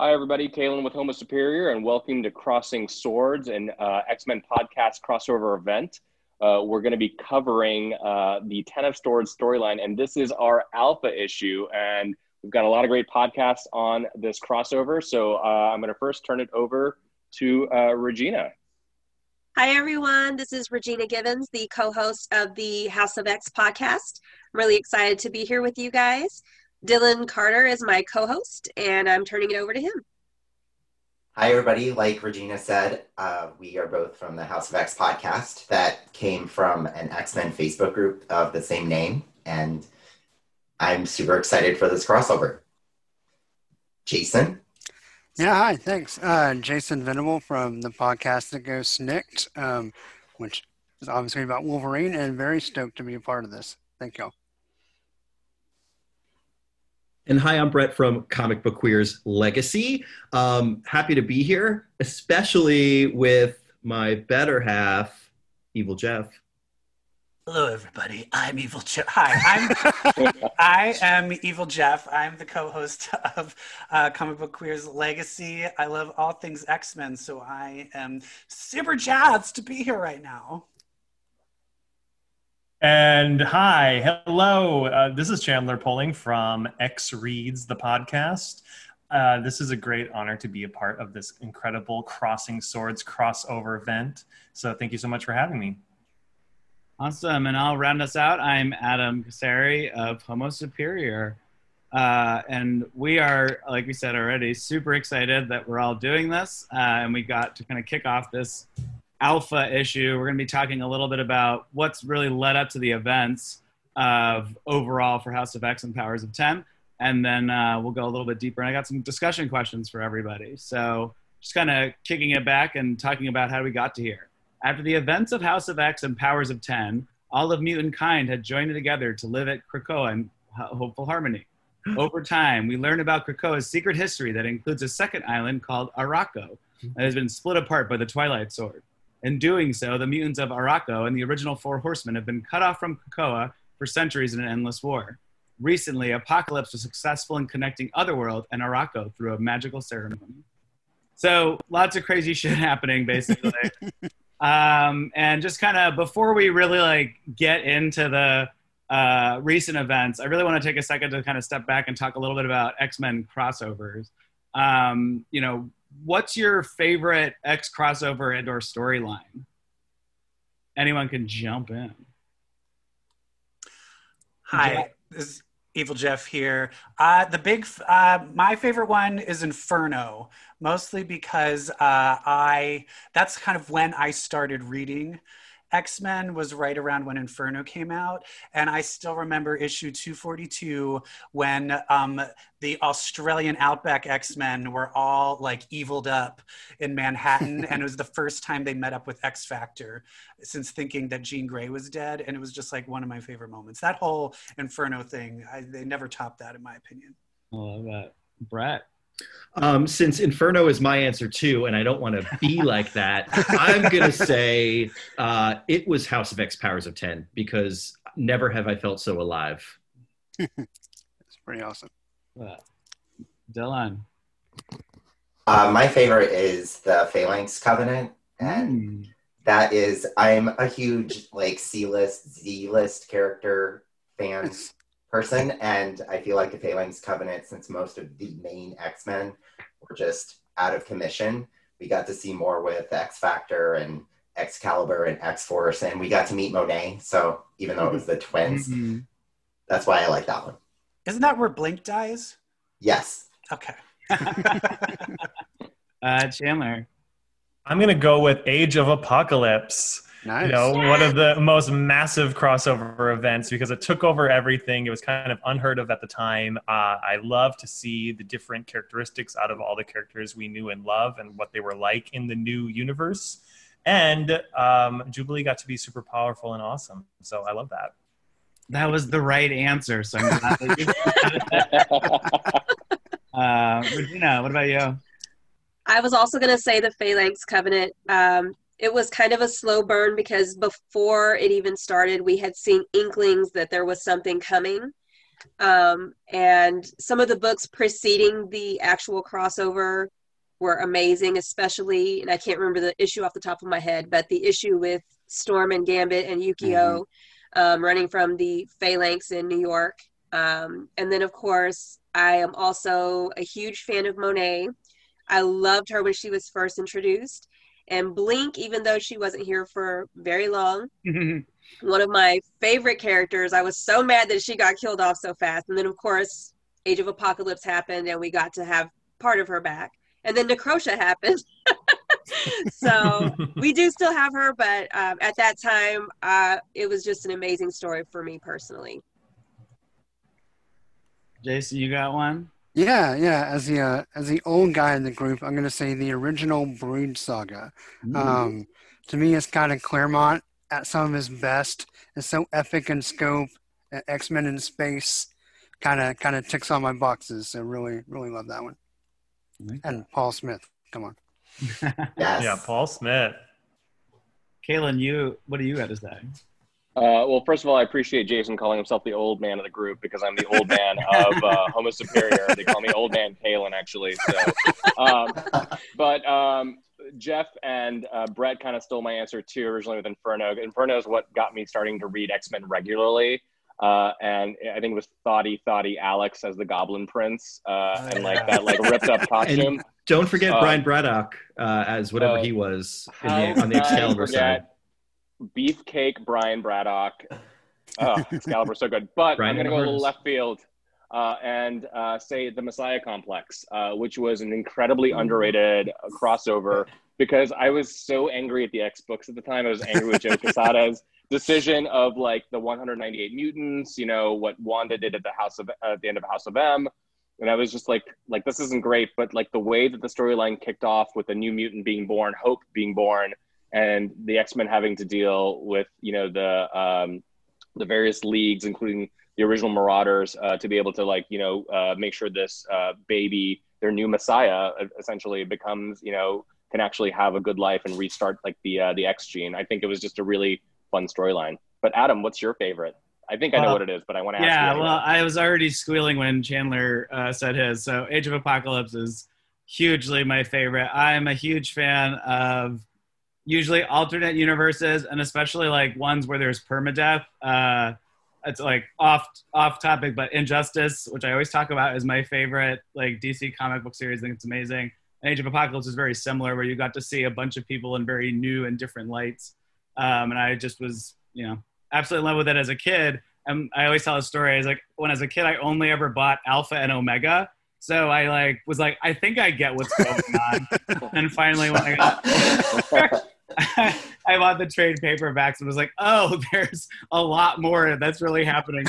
Hi, everybody. Kalen with Homo Superior, and welcome to Crossing Swords, an X-Men podcast crossover event. We're going to be covering the Ten of Swords storyline, and this is our alpha issue. And we've got a lot of great podcasts on this crossover, so I'm going to first turn it over to Regina. Hi, everyone. This is Regina Givens, the co-host of the House of X podcast. I'm really excited to be here with you guys. Dylan Carter is my co-host, and I'm turning it over to him. Hi, everybody. Like Regina said, we are both from the House of X podcast that came from an X-Men Facebook group of the same name, and I'm super excited for this crossover. Jason? Yeah, hi, thanks. Jason Venable from the podcast that goes Snicked, which is obviously about Wolverine, and very stoked to be a part of this. Thank y'all. And hi, I'm Brett from Comic Book Queer's Legacy. Happy to be here, especially with my better half, Evil Jeff. Hello, everybody. I'm Evil Jeff. Hi, I am Evil Jeff. I'm the co-host of Comic Book Queer's Legacy. I love all things X-Men, so I am super jazzed to be here right now. And hi, hello, this is Chandler Poling from X Reads, the podcast. This is a great honor to be a part of this incredible Crossing Swords crossover event. So thank you so much for having me. Awesome, and I'll round us out. I'm Adam Cesare of Homo Superior. And we are, like we said already, super excited that we're all doing this. And we got to kind of kick off this alpha issue. We're going to be talking a little bit about what's really led up to the events of overall for House of X and Powers of 10, and then we'll go a little bit deeper, and I got some discussion questions for everybody. So just kind of kicking it back and talking about how we got to here. After the events of House of X and Powers of 10, all of mutant kind had joined together to live at Krakoa in hopeful harmony. Over time, we learn about Krakoa's secret history that includes a second island called Arakko that has been split apart by the Twilight Sword. In doing so, the mutants of Arakko and the original Four Horsemen have been cut off from Krakoa for centuries in an endless war. Recently, Apocalypse was successful in connecting Otherworld and Arakko through a magical ceremony. So, lots of crazy shit happening, basically. And just kind of, before we really, get into the recent events, I really want to take a second to kind of step back and talk a little bit about X-Men crossovers. You know, what's your favorite X crossover and/or storyline? Anyone can jump in. Hi, this is Evil Jeff here. My favorite one is Inferno, mostly because that's kind of when I started reading. X-Men was right around when Inferno came out, and I still remember issue 242 when the Australian Outback X-Men were all eviled up in Manhattan, and it was the first time they met up with X-Factor since thinking that Jean Grey was dead, and it was just one of my favorite moments. That whole Inferno thing, they never topped that in my opinion. I love that. Brett? Since Inferno is my answer too, and I don't want to be like that, I'm going to say it was House of X Powers of 10, because never have I felt so alive. That's pretty awesome. Dylan? My favorite is the Phalanx Covenant, and that is, I'm a huge C-list, Z-list character fan. Person, and I feel like the Phalanx Covenant, since most of the main X-Men were just out of commission, we got to see more with X-Factor and Excalibur and X-Force, and we got to meet Monet, so even though it was the twins, that's why I like that one. Isn't that where Blink dies? Yes. Okay. Chandler? I'm going to go with Age of Apocalypse. Nice. One of the most massive crossover events, because it took over everything. It was kind of unheard of at the time. I love to see the different characteristics out of all the characters we knew and loved and what they were like in the new universe. And Jubilee got to be super powerful and awesome. So I love that. That was the right answer. So I'm glad that you Regina, what about you? I was also going to say the Phalanx Covenant. It was kind of a slow burn, because before it even started, we had seen inklings that there was something coming. And some of the books preceding the actual crossover were amazing, especially, and I can't remember the issue off the top of my head, but the issue with Storm and Gambit and Yukio running from the Phalanx in New York. And then, of course, I am also a huge fan of Monet. I loved her when she was first introduced. And Blink, even though she wasn't here for very long, one of my favorite characters. I was so mad that she got killed off so fast. And then, of course, Age of Apocalypse happened, and we got to have part of her back. And then Necrotia happened. So we do still have her, but at that time, it was just an amazing story for me personally. Jason, you got one? Yeah. As the old guy in the group, I'm going to say the original Brood Saga. To me, it's kind of Claremont at some of his best. It's so epic in scope. X-Men in space kind of ticks all my boxes. So really, really love that one. And Paul Smith, come on. Yes. Yeah, Paul Smith. Kaylin, what do you have to say? Well, first of all, I appreciate Jason calling himself the old man of the group because I'm the old man of Homo Superior. They call me old man Kaylin, actually. So, Jeff and Brett kind of stole my answer, too, originally with Inferno. Inferno is what got me starting to read X-Men regularly. And I think it was Thoughty Alex as the Goblin Prince, and that ripped up costume. And don't forget Brian Braddock as whatever he was on the Excalibur side. Beefcake Brian Braddock. Oh, Excalibur's so good. But Brian, I'm going to go a little left field and say the Messiah Complex, which was an incredibly underrated crossover because I was so angry at the X books at the time. I was angry with Joe Quesada's decision of the 198 mutants, what Wanda did at the House of at the end of House of M, and I was just like this isn't great, but the way that the storyline kicked off with the New Mutant being born, Hope being born, and the X-Men having to deal with the various leagues, including the original Marauders, to be able to make sure this baby, their new Messiah, essentially becomes can actually have a good life and restart the X gene. I think it was just a really fun storyline. But Adam, what's your favorite? I think I know what it is, but I want to ask you. Yeah, well, I was already squealing when Chandler said his. So Age of Apocalypse is hugely my favorite. I'm a huge fan of usually alternate universes, and especially ones where there's permadeath. It's off topic, but Injustice, which I always talk about, is my favorite DC comic book series. I think it's amazing. And Age of Apocalypse is very similar, where you got to see a bunch of people in very new and different lights. And I just was, absolutely in love with it as a kid. And I always tell a story. I was when I was a kid, I only ever bought Alpha and Omega. So I was I think I get what's going on. And finally, when I got I bought the trade paperbacks and was there's a lot more that's really happening.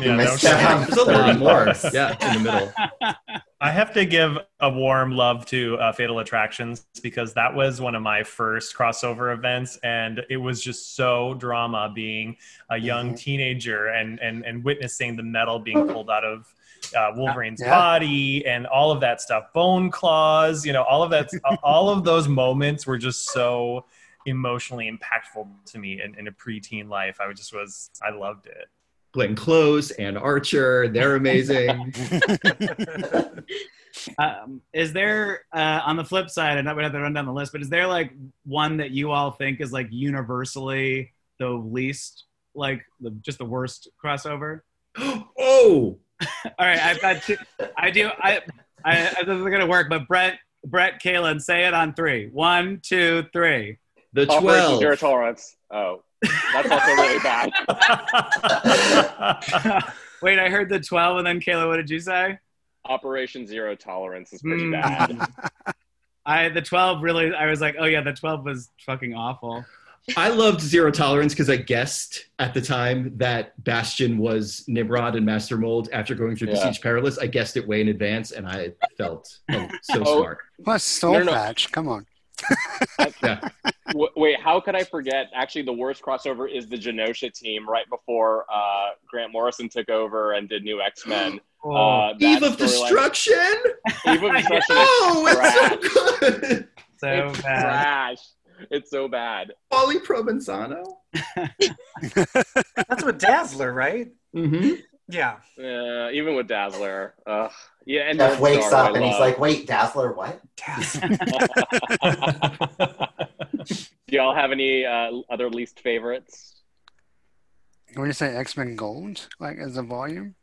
There's a lot more. Yeah, in the middle. I have to give a warm love to Fatal Attractions because that was one of my first crossover events, and it was just so drama being a young teenager and witnessing the metal being pulled out of Wolverine's body and all of that stuff, bone claws, all of that. All of those moments were just so emotionally impactful to me in a preteen life. I loved it. Glenn Close and Archer, they're amazing. Is there, on the flip side, and I would have to run down the list, but is there one that you all think is universally the least, just the worst crossover? Oh! All right, I've got two. This isn't going to work, but Brett, Kaylin, say it on three. 1, 2, 3. The 12. Your tolerance. Oh. That's also really bad. Wait, I heard the 12, and then Kayla, what did you say? Operation Zero Tolerance is pretty bad. The 12 really, I was oh yeah, the 12 was fucking awful. I loved Zero Tolerance because I guessed at the time that Bastion was Nimrod and Master Mold after going through the Siege Perilous. I guessed it way in advance, and I felt smart. Plus Soul Patch, come on. Wait, how could I forget? Actually, the worst crossover is the Genosha team right before Grant Morrison took over and did New X-Men. Eve of Destruction? Eve of Destruction. Oh, it's so good. So bad. Trash. It's so bad. Pauly Provenzano? That's with Dazzler, right? Mm-hmm. Yeah. Yeah, even with Dazzler. Yeah, and Jeff wakes up and he's like, wait, Dazzler, what? Dazzler. Do y'all have any other least favorites? When you say X-Men Gold, like as a volume?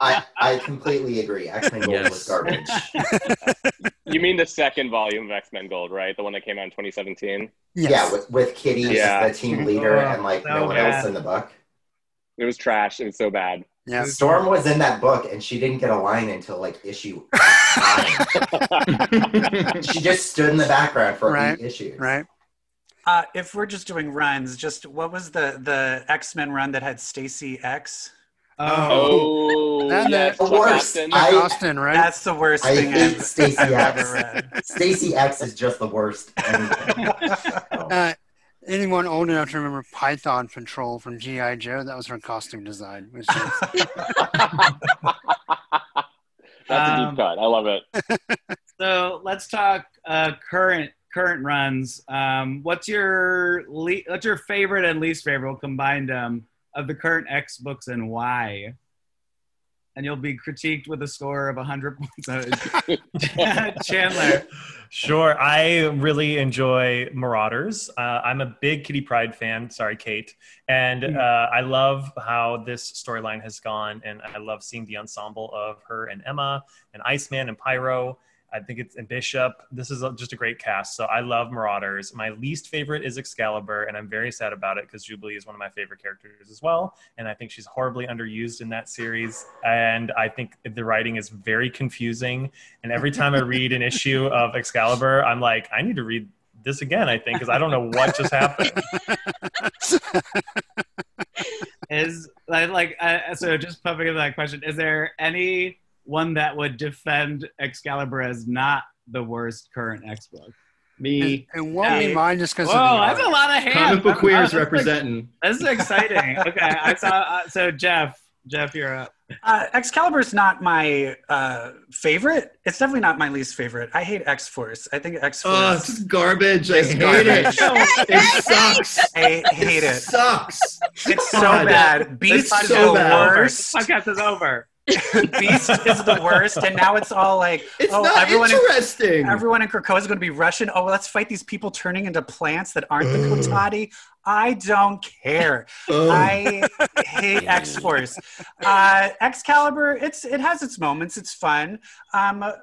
I completely agree. X-Men Gold was garbage. You mean the second volume of X-Men Gold, right? The one that came out in 2017? Yes. Yeah, with Kitty, the team leader, and like no one else in the book. It was trash. It was so bad. Yeah. Storm was in that book, and she didn't get a line until like issue 9. She just stood in the background for 8 issues. Right. If we're just doing runs, just what was the X-Men run that had Stacey X? Oh, that's the worst. Austin, right? That's the worst thing I've ever read. Stacey X is just the worst. Anyone old enough to remember Python Patrol from G.I. Joe? That was her costume design. Which is... That's a deep cut. I love it. So let's talk current runs. What's your favorite and least favorite? We'll combine them. Of the current X books and why. And you'll be critiqued with a score of 100 points. Chandler. Sure. I really enjoy Marauders. I'm a big Kitty Pryde fan. Sorry, Kate. And I love how this storyline has gone. And I love seeing the ensemble of her and Emma and Iceman and Pyro. I think it's and Bishop. This is just a great cast. So I love Marauders. My least favorite is Excalibur, and I'm very sad about it because Jubilee is one of my favorite characters as well. And I think she's horribly underused in that series. And I think the writing is very confusing. And every time I read an issue of Excalibur, I'm like, I need to read this again, I think, because I don't know what just happened. So just popping up that question, is there any one that would defend Excalibur as not the worst current X book? Me. It won't be mine just because. Whoa, that's a lot of hands. Comic book queers representing. This is exciting. Okay, I saw. So Jeff, you're up. Excalibur's not my favorite. It's definitely not my least favorite. I hate X-Force. I think X-Force. Oh, it's garbage. I hate it. It sucks. I hate it. It sucks. It's so bad. Beast is the worst. Podcast is over. Beast is the worst, and now it's all like everyone in Krakoa is going to be Russian. Oh, let's fight these people turning into plants that aren't the Kotati. I don't care. I hate X-Force. Excalibur, it has its moments. It's fun.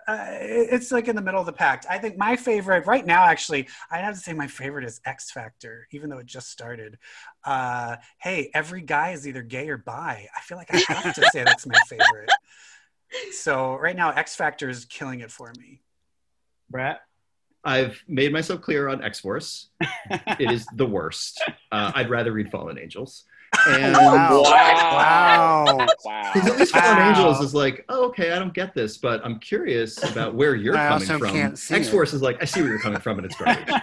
It's like in the middle of the pack. I think my favorite right now, actually, I'd have to say my favorite is X-Factor, even though it just started. Hey, every guy is either gay or bi. I feel like I have to say that's my favorite. So right now, X-Factor is killing it for me. Brett? I've made myself clear on X-Force. It is the worst. I'd rather read Fallen Angels. And wow. Because at least Fallen Angels is like, oh, okay, I don't get this, but I'm curious about where you're coming from. X-Force is like, I see where you're coming from, and it's garbage.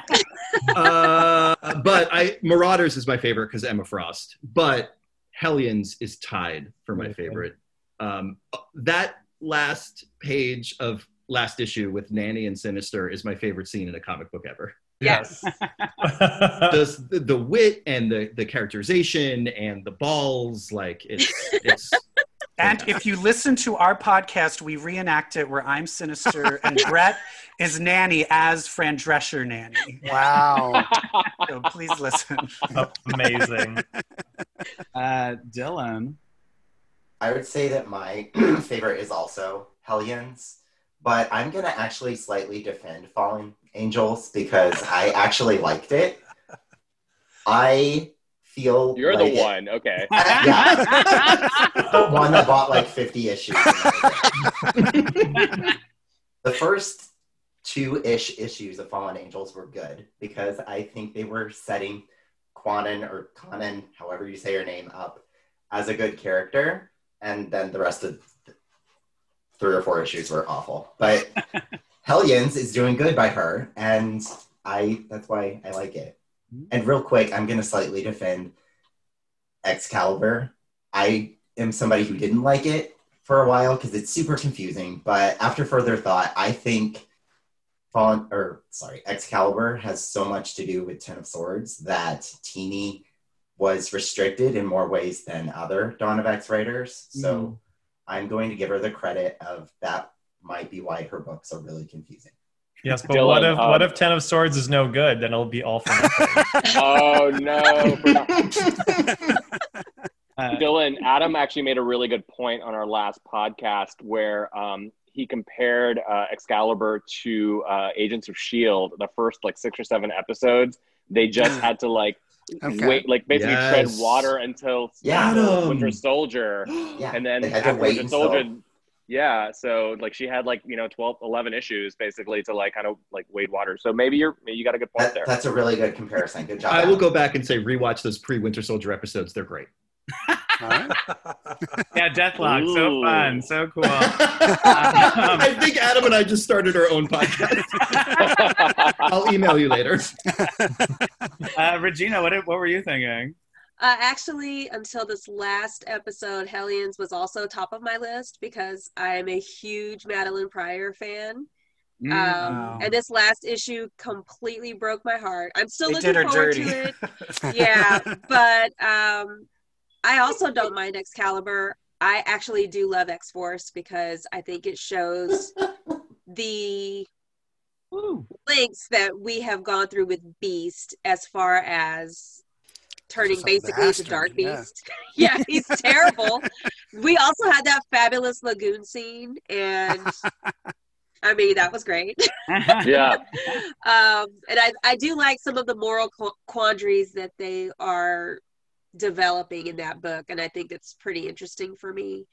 But Marauders is my favorite because Emma Frost. But Hellions is tied for my favorite. That last page of last issue with Nanny and Sinister is my favorite scene in a comic book ever. Yes. Just the wit and the characterization and the balls, like it's And if you listen to our podcast, we reenact it where I'm Sinister and Brett is Nanny as Fran Drescher Nanny. Wow. So please listen. Amazing. Dylan. I would say that my favorite is also Hellions. But I'm going to actually slightly defend Fallen Angels because I actually liked it. I feel You're the one. Okay. The one that bought like 50 issues. The first 2-ish issues of Fallen Angels were good because I think they were setting Conan, however you say her name, up as a good character. And then the rest of 3 or 4 issues were awful, but Hellions is doing good by her, and that's why I like it. And real quick, I'm going to slightly defend Excalibur. I am somebody who didn't like it for a while because it's super confusing, but after further thought, I think Excalibur has so much to do with Ten of Swords that Teenie was restricted in more ways than other Dawn of X writers. So I'm going to give her the credit of that might be why her books are really confusing. Yes, but Dylan, what if Ten of Swords is no good? Then it'll be all for nothing. Oh, no. Dylan, Adam actually made a really good point on our last podcast where he compared Excalibur to Agents of S.H.I.E.L.D. The first, 6 or 7 episodes, they just had to, wait, basically tread water until Winter Soldier. And then after Winter Soldier... Yeah, so she had 11 issues basically to wade water. So maybe you got a good point there. That's a really good comparison. Good job. I will go back and say rewatch those pre-Winter Soldier episodes. They're great. Yeah, Deathlock, ooh. So fun, so cool. I think Adam and I just started our own podcast. I'll email you later. Regina, what were you thinking? Actually, until this last episode, Hellions was also top of my list because I'm a huge Madeline Pryor fan. And this last issue completely broke my heart. I'm still looking forward to it. Yeah, but I also don't mind Excalibur. I actually do love X-Force because I think it shows the links that we have gone through with Beast as far as turning basically into Dark Beast. Yeah, he's terrible. We also had that fabulous lagoon scene, and I mean, that was great. Yeah. And I do like some of the moral quandaries that they are developing in that book, and I think it's pretty interesting for me.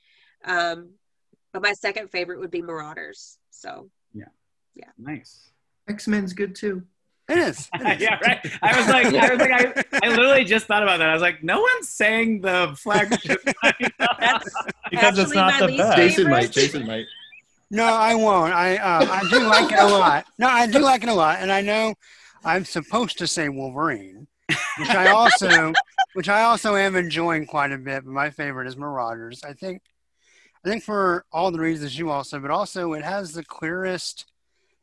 But my second favorite would be Marauders. So, yeah. Nice. X-Men's good, too. It is. It is. Yeah, right. I literally just thought about that. I was like, no one's saying the flagship. Because it's not the best. Jason might. No, I won't. I do like it a lot. No, I do like it a lot, and I know I'm supposed to say Wolverine, which I also am enjoying quite a bit. But my favorite is Marauders. I think for all the reasons you also, but also it has the clearest.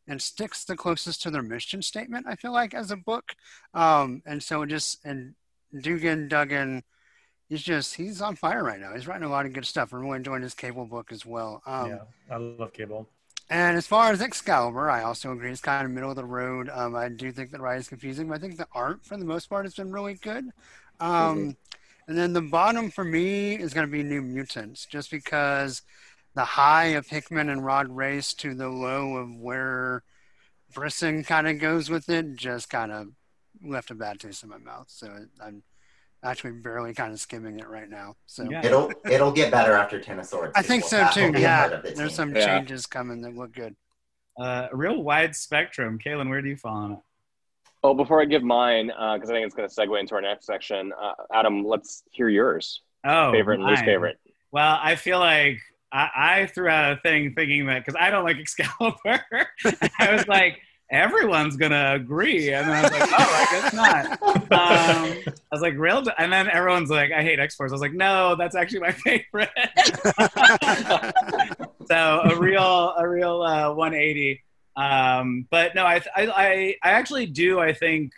And sticks the closest to their mission statement, I feel like, as a book. And so Dugan, he's on fire right now. He's writing a lot of good stuff. I'm really enjoying his Cable book as well. I love Cable. And as far as Excalibur, I also agree. It's kind of middle of the road. I do think the writing is confusing, but I think the art, for the most part, has been really good. And then the bottom for me is going to be New Mutants, just because... the high of Hickman and Rod Race to the low of where Brisson kind of goes with it just kind of left a bad taste in my mouth. So I'm actually barely kind of skimming it right now. So it'll get better after Ten of Swords. I think so too. Yeah, there's some changes coming that look good. A real wide spectrum. Kaylin, where do you fall on it? Oh, before I give mine, because I think it's going to segue into our next section. Adam, let's hear yours. Oh, favorite and least favorite. Well, I feel like. I threw out a thing thinking that, because I don't like Excalibur, I was like, everyone's going to agree. And then I was like, oh, I guess not. I was like, real? And then everyone's like, I hate X-Force. I was like, no, that's actually my favorite. So a real 180. But no, I actually do, I think,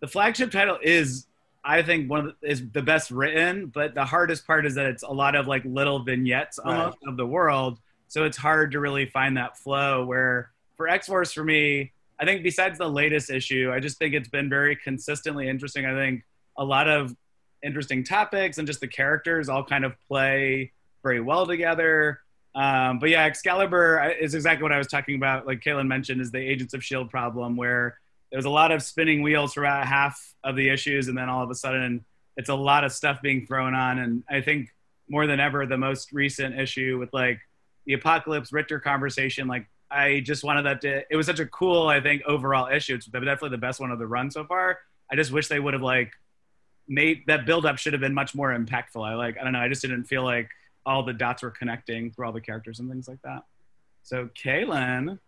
the flagship title is... I think is the best written, but the hardest part is that it's a lot of little vignettes almost of the world. So it's hard to really find that flow where for X-Force for me, I think besides the latest issue, I just think it's been very consistently interesting. I think a lot of interesting topics and just the characters all kind of play very well together. But yeah, Excalibur is exactly what I was talking about. Like Kaylin mentioned is the Agents of S.H.I.E.L.D. problem where there's a lot of spinning wheels for about half of the issues, and then all of a sudden, it's a lot of stuff being thrown on. And I think more than ever, the most recent issue with the Apocalypse Richter conversation, I just wanted that to. It was such a cool, I think, overall issue. It's definitely the best one of the run so far. I just wish they would have made that buildup should have been much more impactful. I don't know. I just didn't feel like all the dots were connecting through all the characters and things like that. So, Kaylin.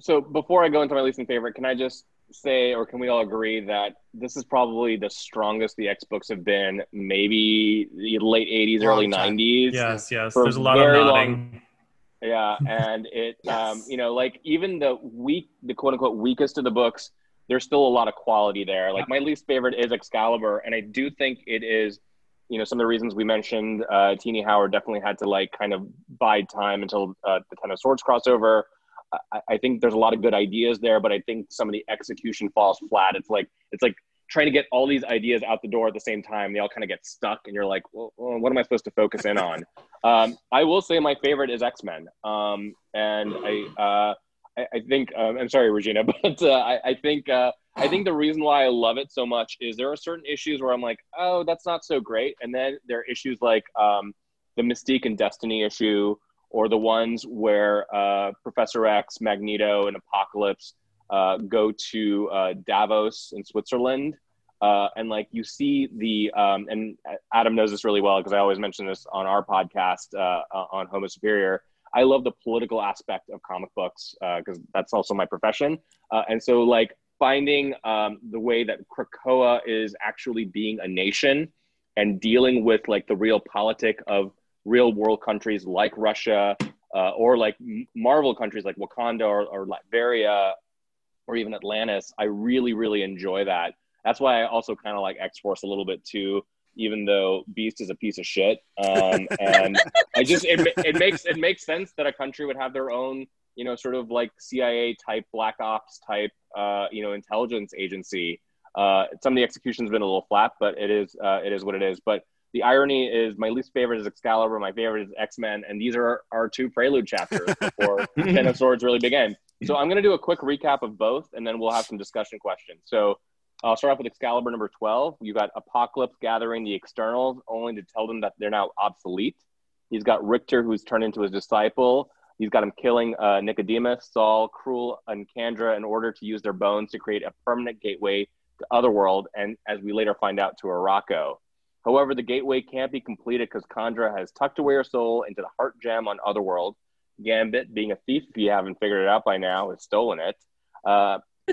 So before I go into my least favorite, can I just say, or can we all agree that this is probably the strongest the X books have been, maybe the late 80s, early 90s? Yes. There's a lot of nodding. Yeah, and it, you know, like even the quote unquote weakest of the books, there's still a lot of quality there. Like my least favorite is Excalibur, and I do think it is, you know, some of the reasons we mentioned. Teenie Howard definitely had to like kind of bide time until the Ten of Swords crossover. I think there's a lot of good ideas there, but I think some of the execution falls flat. It's like trying to get all these ideas out the door at the same time. They all kind of get stuck and you're like, well, what am I supposed to focus in on? I will say my favorite is X-Men. And I think, I'm sorry, Regina, but I think the reason why I love it so much is there are certain issues where I'm like, oh, that's not so great. And then there are issues like the Mystique and Destiny issue, or the ones where Professor X, Magneto, and Apocalypse go to Davos in Switzerland. And like you see the, and Adam knows this really well because I always mention this on our podcast on Homo Superior. I love the political aspect of comic books because that's also my profession. And so like finding the way that Krakoa is actually being a nation and dealing with like the real politic of real world countries like Russia or like Marvel countries like Wakanda or Latveria or even Atlantis. I really, really enjoy that. That's why I also kind of like X-Force a little bit too, even though Beast is a piece of shit. And I just, it makes sense that a country would have their own, you know, sort of like CIA type, black ops type, you know, intelligence agency. Some of the execution's been a little flat, but it is what it is. But the irony is my least favorite is Excalibur, my favorite is X-Men, and these are our two prelude chapters before Ten of Swords really began. So I'm going to do a quick recap of both, and then we'll have some discussion questions. So I'll start off with Excalibur number 12. You got Apocalypse gathering the externals, only to tell them that they're now obsolete. He's got Richter, who's turned into his disciple. He's got him killing Nicodemus, Saul, Cruel, and Candra in order to use their bones to create a permanent gateway to Otherworld, and as we later find out, to Arakko. However, the gateway can't be completed because Chandra has tucked away her soul into the heart gem on Otherworld. Gambit, being a thief, if you haven't figured it out by now, has stolen it.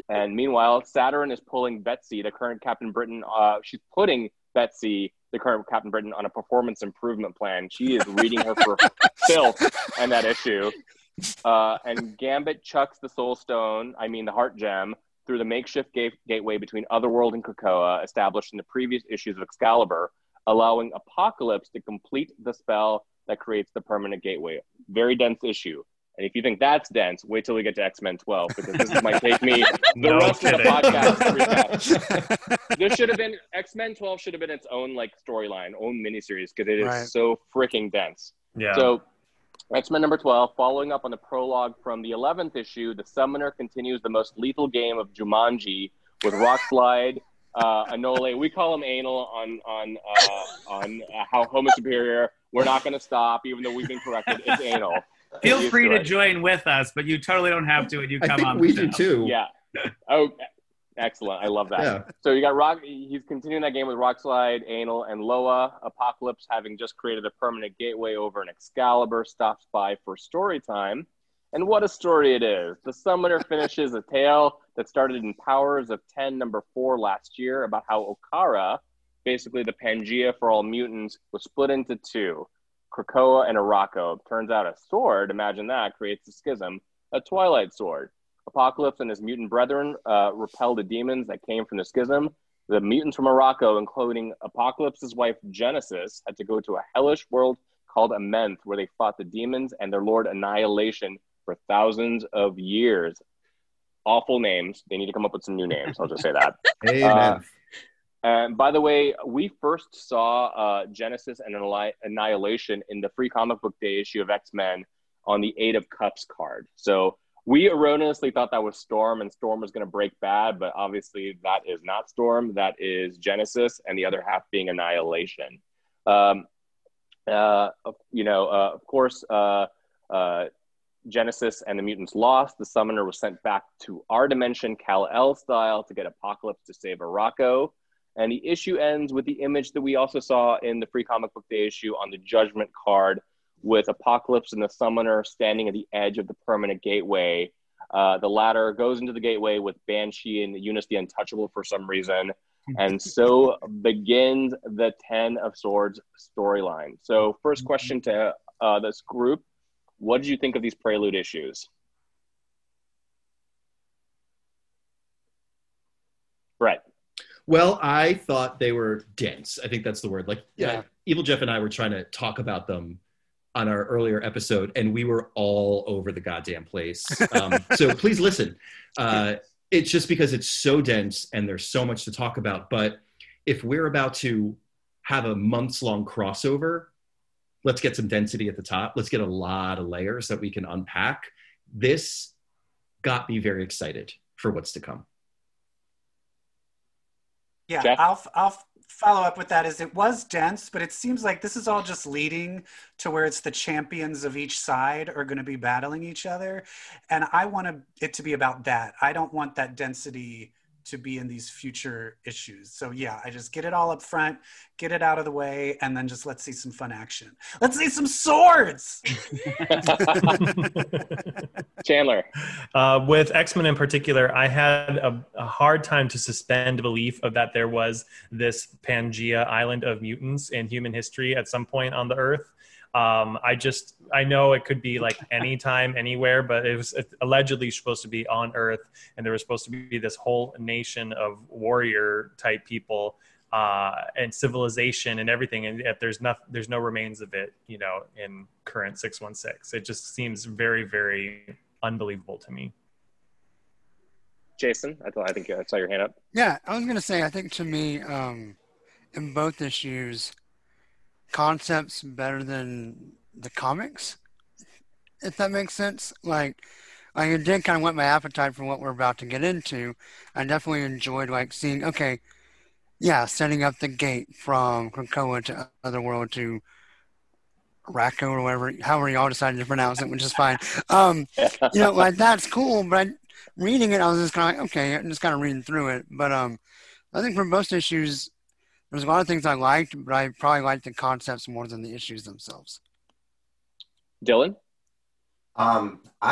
And meanwhile, Saturn is pulling Betsy, the current Captain Britain. She's putting Betsy, the current Captain Britain, on a performance improvement plan. She is reading her for filth on that issue. And Gambit chucks the soul stone, I mean the heart gem, through the makeshift gateway between Otherworld and Krakoa, established in the previous issues of Excalibur, allowing Apocalypse to complete the spell that creates the permanent gateway. Very dense issue. And if you think that's dense, wait till we get to X-Men 12, because this might take me the rest of the podcast to recap. This should have been, X-Men 12 should have been its own like storyline, own miniseries, because it is so freaking dense. Yeah. So X-Men number 12, following up on the prologue from the 11th issue, the Summoner continues the most lethal game of Jumanji with Rock Slide, Anole. We call him Anal on how Homo Superior. We're not going to stop, even though we've been corrected. It's Anal. Feel free to join with us, but you totally don't have to. And you come I think on. We do too. Yeah. Oh, excellent. I love that. Yeah. So you got Rock. He's continuing that game with Rock Slide, Anal, and Loa. Apocalypse, having just created a permanent gateway over an Excalibur, stops by for story time. And what a story it is. The Summoner finishes a tale that started in Powers of 10, number 4 last year about how Okara, basically the Pangea for all mutants, was split into two, Krakoa and Arakko. Turns out a sword, imagine that, creates a schism, a Twilight Sword. Apocalypse and his mutant brethren repel the demons that came from the schism. The mutants from Arakko, including Apocalypse's wife Genesis, had to go to a hellish world called Amenth, where they fought the demons and their lord Annihilation for thousands of years. Awful names. They need to come up with some new names. I'll just say that. And by the way, we first saw Genesis and Annihilation in the Free Comic Book Day issue of X-Men on the 8 of Cups card. So we erroneously thought that was Storm and Storm was going to break bad, but obviously that is not Storm. That is Genesis, and the other half being Annihilation. You know, of course, Genesis and the mutants lost. The Summoner was sent back to our dimension, Kal-El style, to get Apocalypse to save Arakko. And the issue ends with the image that we also saw in the Free Comic Book Day issue on the Judgment card, with Apocalypse and the Summoner standing at the edge of the permanent gateway. The latter goes into the gateway with Banshee and Eunice the Untouchable for some reason. And so begins the Ten of Swords storyline. So first question to this group. What did you think of these prelude issues? Brett. Well, I thought they were dense. I think that's the word. Like, yeah, Evil Jeff and I were trying to talk about them on our earlier episode, and we were all over the goddamn place. So please listen. It's just because it's so dense and there's so much to talk about. But if we're about to have a months-long crossover, let's get some density at the top. Let's get a lot of layers that we can unpack. This got me very excited for what's to come. Yeah, Jeff? I'll follow up with that. Is it was dense, but it seems like this is all just leading to where it's the champions of each side are going to be battling each other. And I want it to be about that. I don't want that density to be in these future issues. So yeah, I just get it all up front, get it out of the way, and then just let's see some fun action. Let's see some swords! Chandler. With X-Men in particular, I had a hard time to suspend belief of that there was this Pangea island of mutants in human history at some point on the Earth. I know it could be like anytime, anywhere, but it was allegedly supposed to be on Earth, and there was supposed to be this whole nation of warrior type people and civilization and everything. And yet there's no remains of it, you know, in current 616. It just seems very, very unbelievable to me. Jason, I think I saw your hand up. Yeah, I was going to say, I think to me, in both issues, concepts better than the comics, if that makes sense. Like it did kind of whet my appetite for what we're about to get into. I definitely enjoyed seeing, setting up the gate from Krakoa to Otherworld to Arakko or whatever, however y'all decided to pronounce it, which is fine. That's cool, but reading it, I was just kind of I'm just kind of reading through it. But I think for most issues, there's a lot of things I liked, but I probably liked the concepts more than the issues themselves. Dylan? I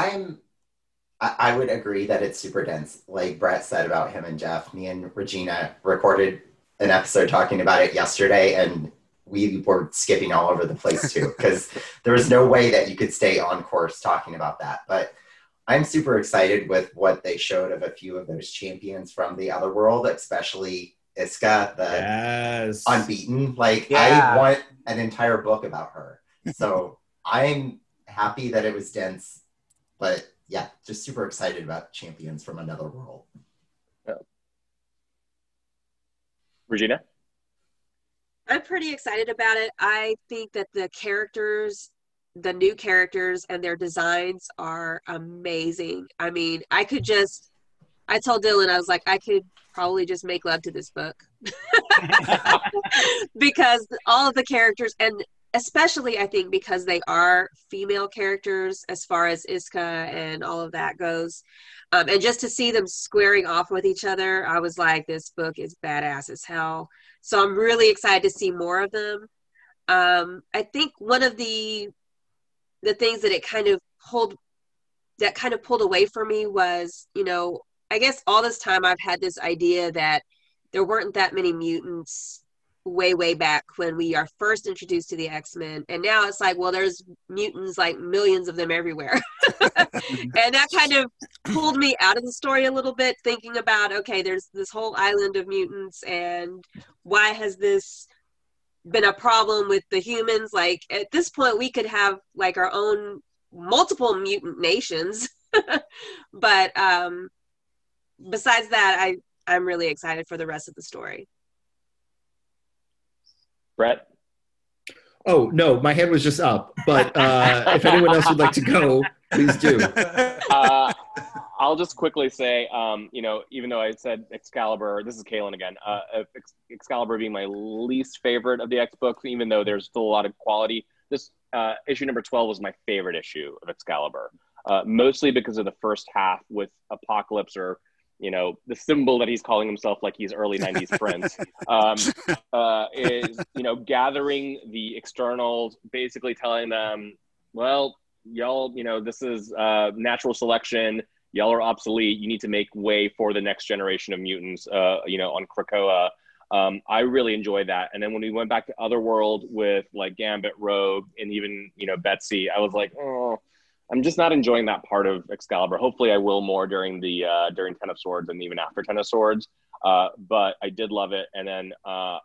would agree that it's super dense. Like Brett said about him and Jeff, me and Regina recorded an episode talking about it yesterday, and we were skipping all over the place too, because there was no way that you could stay on course talking about that. But I'm super excited with what they showed of a few of those champions from the other world, especially Iska, the unbeaten. I want an entire book about her. So I'm happy that it was dense, but yeah, just super excited about champions from another world. Oh. Regina? I'm pretty excited about it. I think that the new characters and their designs are amazing. I mean, I told Dylan, I was like, I could probably just make love to this book because all of the characters, and especially I think because they are female characters as far as Iska and all of that goes, and just to see them squaring off with each other, I was like, this book is badass as hell. So I'm really excited to see more of them. I think one of the things that it kind of pulled away from me was, I guess all this time I've had this idea that there weren't that many mutants way, way back when we are first introduced to the X-Men. And now it's like, well, there's mutants, like millions of them everywhere. And that kind of pulled me out of the story a little bit, thinking about, there's this whole island of mutants, and why has this been a problem with the humans? Like, at this point, we could have our own multiple mutant nations. But, besides that, I'm really excited for the rest of the story. Brett? Oh, no, my hand was just up. But if anyone else would like to go, please do. I'll just quickly say, even though I said Excalibur, this is Kalen again, Excalibur being my least favorite of the X-Books, even though there's still a lot of quality. This issue number 12 was my favorite issue of Excalibur, mostly because of the first half with Apocalypse or the symbol that he's calling himself, like he's early 90s Prince, is, gathering the externals, basically telling them, well, y'all, this is natural selection. Y'all are obsolete. You need to make way for the next generation of mutants, on Krakoa. I really enjoyed that. And then when we went back to Otherworld with Gambit, Rogue, and even, Betsy, I was like, oh, I'm just not enjoying that part of Excalibur. Hopefully I will more during Ten of Swords and even after Ten of Swords. But I did love it. And then I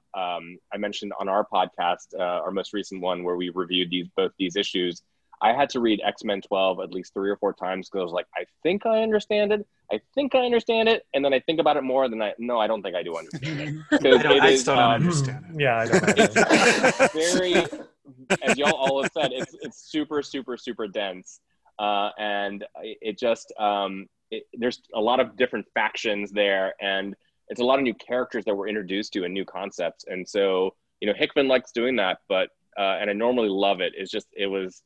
mentioned on our podcast, our most recent one where we reviewed both these issues, I had to read X-Men 12 at least 3 or 4 times because I was like, I think I understand it. I think I understand it. And then I think about it more than I don't think I do understand it. I still don't understand it. Yeah, I don't know. It's very, as y'all all have said, it's super, super, super dense. And it just, there's a lot of different factions there. And it's a lot of new characters that we're introduced to and new concepts. And so, you know, Hickman likes doing that, but, and I normally love it. It's just, it was,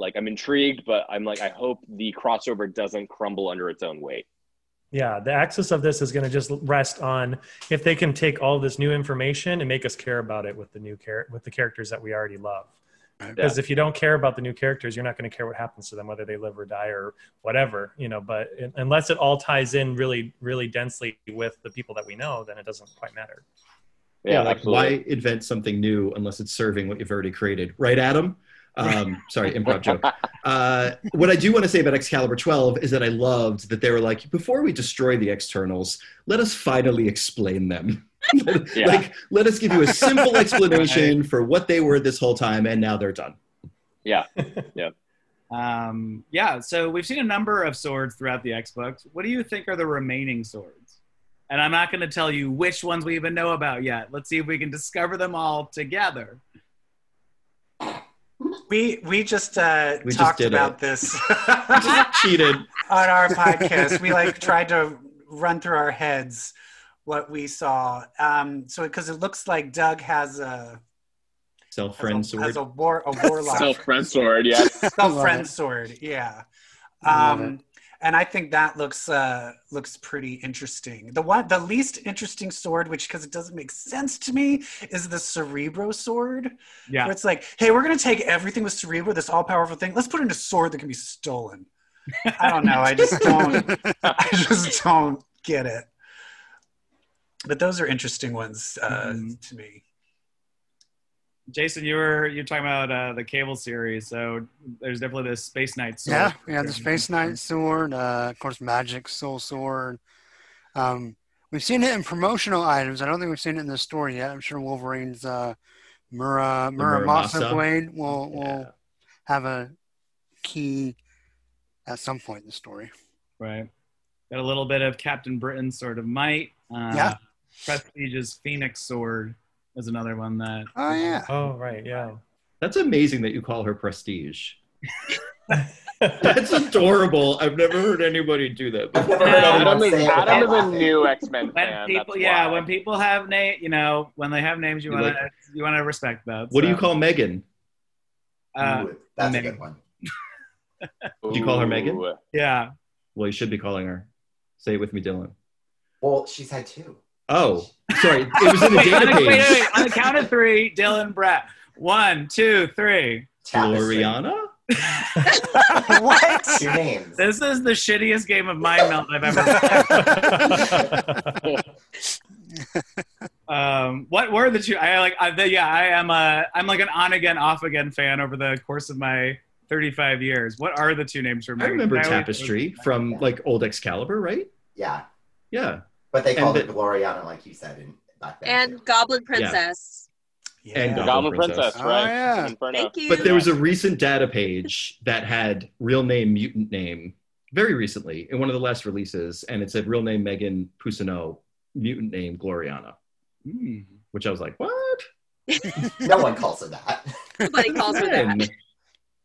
like I'm intrigued, but I'm like, I hope the crossover doesn't crumble under its own weight. Yeah, the axis of this is going to just rest on if they can take all this new information and make us care about it with the characters that we already love. Because if you don't care about the new characters, you're not going to care what happens to them, whether they live or die or whatever, you know. But unless it all ties in really, really densely with the people that we know, then it doesn't quite matter. Yeah, like why invent something new unless it's serving what you've already created, right, Adam? Sorry, improv joke. What I do want to say about Excalibur 12 is that I loved that they were like, before we destroy the externals, let us finally explain them. Like, let us give you a simple explanation for what they were this whole time, and now they're done. Yeah, yeah. So we've seen a number of swords throughout the X-Books. What do you think are the remaining swords? And I'm not going to tell you which ones we even know about yet. Let's see if we can discover them all together. We just talked about this. Just cheated on our podcast. We like tried to run through our heads what we saw. So because it looks like Doug has a self-friend sword. Has a warlock. Self-friend sword, yeah. Self-friend sword, yeah. And I think that looks pretty interesting. The least interesting sword, which because it doesn't make sense to me, is the Cerebro sword. Yeah. Where it's like, hey, we're gonna take everything with Cerebro, this all-powerful thing. Let's put in a sword that can be stolen. I don't know. I just don't get it. But those are interesting ones to me. Jason, you're talking about the Cable series, so there's definitely the Space Knight sword. Yeah, we have the Space Knight sword, of course, Magic Soul sword. We've seen it in promotional items. I don't think we've seen it in the story yet. I'm sure Wolverine's Muramasa blade will have a key at some point in the story. Right. Got a little bit of Captain Britain's Sword of Might. Yeah. Prestige's Phoenix sword. Is another one that. Oh yeah. Oh right, yeah. That's amazing that you call her Prestige. That's adorable. I've never heard anybody do that before. Adam is a new X-Men fan. When people have names, you know, when they have names, you want to respect that. What do you call Megan? That's Megan. A good one. Do you call her Megan? Yeah. Well, you should be calling her. Say it with me, Dylan. Well, she's had 2. Oh, sorry. It was in the data page. Wait. On the count of 3, Dylan, Brett. 1, 2, 3. Gloriana? What? Your names. This is the shittiest game of mind melt I've ever played. What were the two? I'm like an on again, off again fan over the course of my 35 years. What are the two names for me? I remember Tapestry from like old Excalibur, right? Yeah. Yeah. But they called it Gloriana, like you said, back then. And Goblin Princess. Yeah. Yeah. And Goblin Princess, right? Oh, yeah. Inferno. Thank you. But there was a recent data page that had real name mutant name very recently in one of the last releases, and it said real name Megan Poussinot, mutant name Gloriana, which I was like, what? No one calls her that. Nobody calls her that.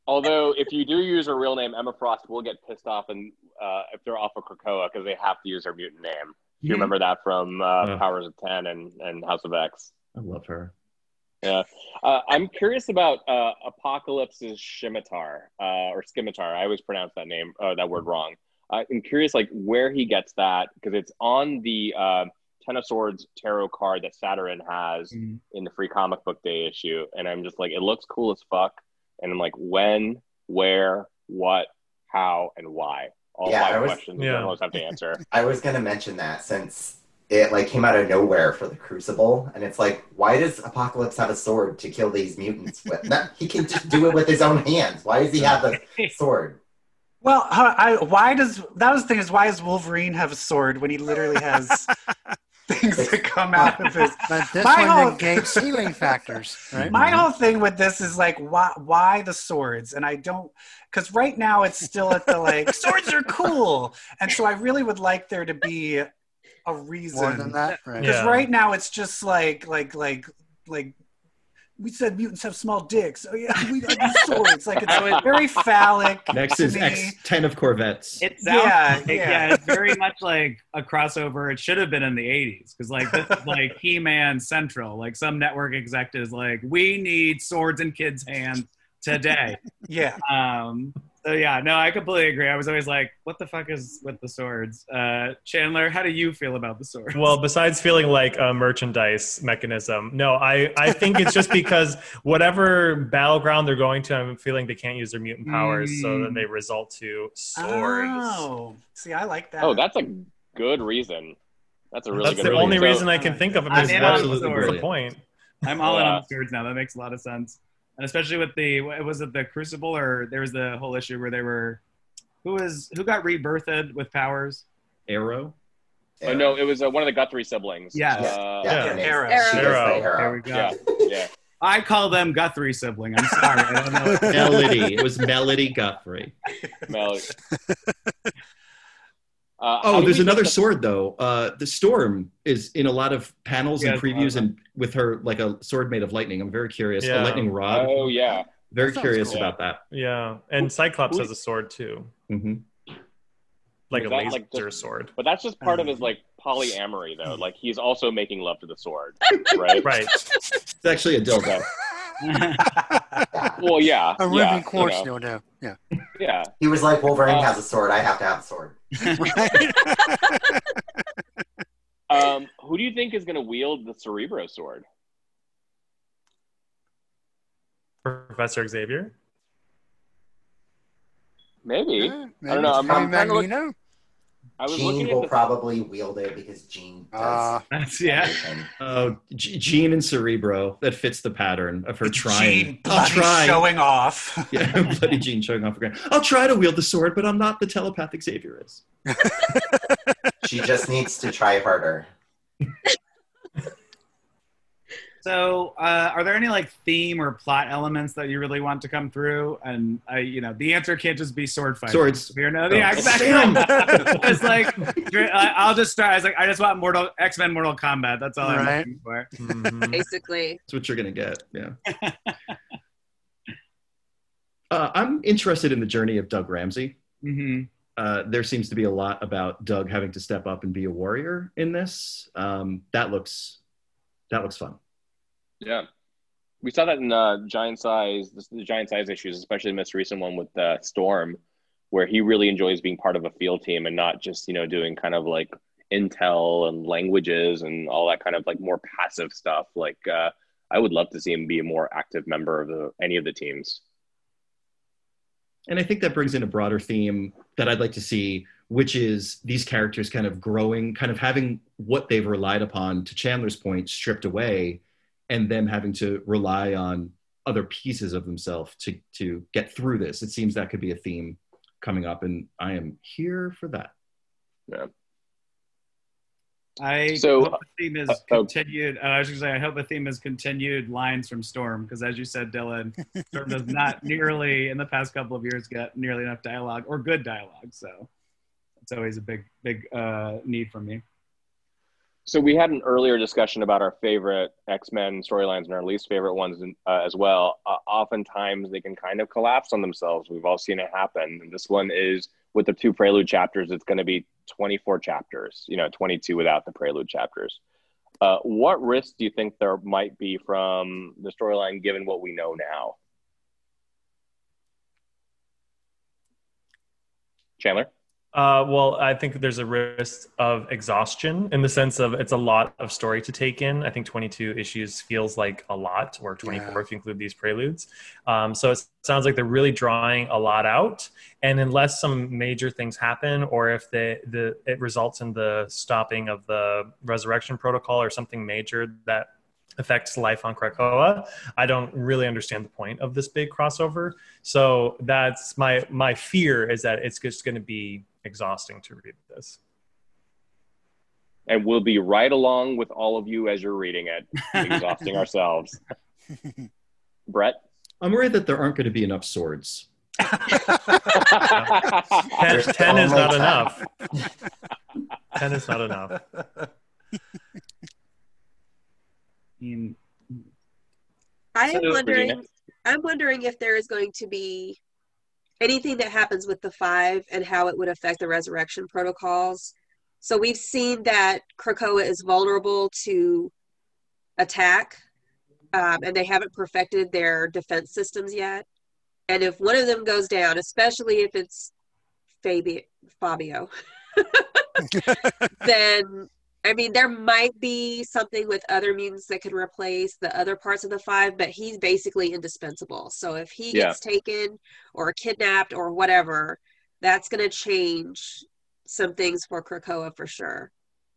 Although, if you do use her real name, Emma Frost will get pissed off, and if they're off of Krakoa because they have to use her mutant name. You remember that from Powers of 10 and House of X. I love her. Yeah. I'm curious about Apocalypse's scimitar or scimitar. I always pronounce that word wrong. I'm curious like where he gets that because it's on the Ten of Swords tarot card that Saturn has in the free comic book day issue. And I'm just like, it looks cool as fuck. And I'm like, when, where, what, how, and why? All my questions I almost have to answer. I was going to mention that since it like came out of nowhere for the Crucible, and it's like, why does Apocalypse have a sword to kill these mutants with? He can just do it with his own hands. Why does he have a sword? Well, why does Wolverine have a sword when he literally has things that come out of his? But this one negates healing factors, right? My whole thing with this is like, why the swords? And I don't, because right now it's still at the like, swords are cool, and so I really would like there to be a reason more than that, right? Because right now it's just like. We said mutants have small dicks. Oh yeah, we have swords. Like it's very phallic. Next is X10 of Corvettes. It sounds it's very much like a crossover. It should have been in the 80s because like this is like He-Man Central. Like some network executive is like, we need swords in kids' hands today. Yeah. So yeah, no, I completely agree. I was always like, what the fuck is with the swords? Chandler, how do you feel about the swords? Well, besides feeling like a merchandise mechanism, no, I think it's just because whatever battleground they're going to, I'm feeling they can't use their mutant powers, so then they result to swords. Oh, see, I like that. Oh, that's a good reason. That's a really good reason. That's the only reason I can think of. I mean, it's absolutely the point. I'm all in on the swords now. That makes a lot of sense. And especially with the, was it the Crucible, or there was the whole issue where they were, who got rebirthed with powers? Arrow? Oh, no, it was one of the Guthrie siblings. Yes. Arrow. There we go. Yeah. I call them Guthrie sibling. I'm sorry. I don't know. Melody. It was Melody Guthrie. Melody. There's another sword though. The Storm is in a lot of panels and previews, and with her like a sword made of lightning. I'm very curious. A lightning rod. Oh yeah. Very curious about that. Yeah, and Cyclops has a sword too. Mm-hmm. Like a laser sword. But that's just part of his like polyamory though. Like he's also making love to the sword, right? Right. It's actually a dildo. Well, yeah. A ribbon course, you know. No doubt. Yeah. He was like, Wolverine has a sword. I have to have a sword. Who do you think is going to wield the Cerebro sword? Professor Xavier? Maybe. Yeah, maybe. I don't know. I'm trying to look. Jean will probably wield it because Jean does. Jean and Cerebro. That fits the pattern of her trying. Jean showing off. Yeah, bloody Jean showing off. I'll try to wield the sword, but I'm not the telepathic Xavier is. She just needs to try harder. So are there any like theme or plot elements that you really want to come through? And the answer can't just be sword fighting. Swords. Yeah, exactly. It's like, I'll just start. I was like, I just want X-Men Mortal Kombat. That's all I'm looking for. Mm-hmm. Basically. That's what you're going to get. Yeah. I'm interested in the journey of Doug Ramsey. Mm-hmm. There seems to be a lot about Doug having to step up and be a warrior in this. That looks fun. Yeah, we saw that in the giant size issues, especially the most recent one with Storm, where he really enjoys being part of a field team and not just doing kind of like intel and languages and all that kind of like more passive stuff. Like I would love to see him be a more active member of any of the teams. And I think that brings in a broader theme that I'd like to see, which is these characters kind of growing, kind of having what they've relied upon, to Chandler's point, stripped away, and them having to rely on other pieces of themselves to get through this. It seems that could be a theme coming up, and I am here for that. Yeah. I hope the theme is continued lines from Storm, because as you said, Dylan, Storm does not nearly, in the past couple of years, get nearly enough dialogue, or good dialogue, so it's always a big need for me. So we had an earlier discussion about our favorite X-Men storylines and our least favorite ones as well. Oftentimes they can kind of collapse on themselves. We've all seen it happen. And this one is, with the two prelude chapters, it's going to be 24 chapters, 22 without the prelude chapters. What risks do you think there might be from the storyline given what we know now? Chandler? Well, I think there's a risk of exhaustion in the sense of it's a lot of story to take in. I think 22 issues feels like a lot, or 24 if you include these preludes. So it sounds like they're really drawing a lot out. And unless some major things happen, or if it results in the stopping of the resurrection protocol or something major that affects life on Krakoa, I don't really understand the point of this big crossover. So that's my fear, is that it's just going to be exhausting to read this. And we'll be right along with all of you as you're reading it, exhausting ourselves. Brett? I'm worried that there aren't going to be enough swords. 10 is not enough. 10 is not enough. I'm wondering if there is going to be anything that happens with the Five and how it would affect the resurrection protocols. So we've seen that Krakoa is vulnerable to attack, and they haven't perfected their defense systems yet. And if one of them goes down, especially if it's Fabio, then... I mean, there might be something with other mutants that could replace the other parts of the Five, but he's basically indispensable. So if he gets taken or kidnapped or whatever, that's going to change some things for Krakoa for sure.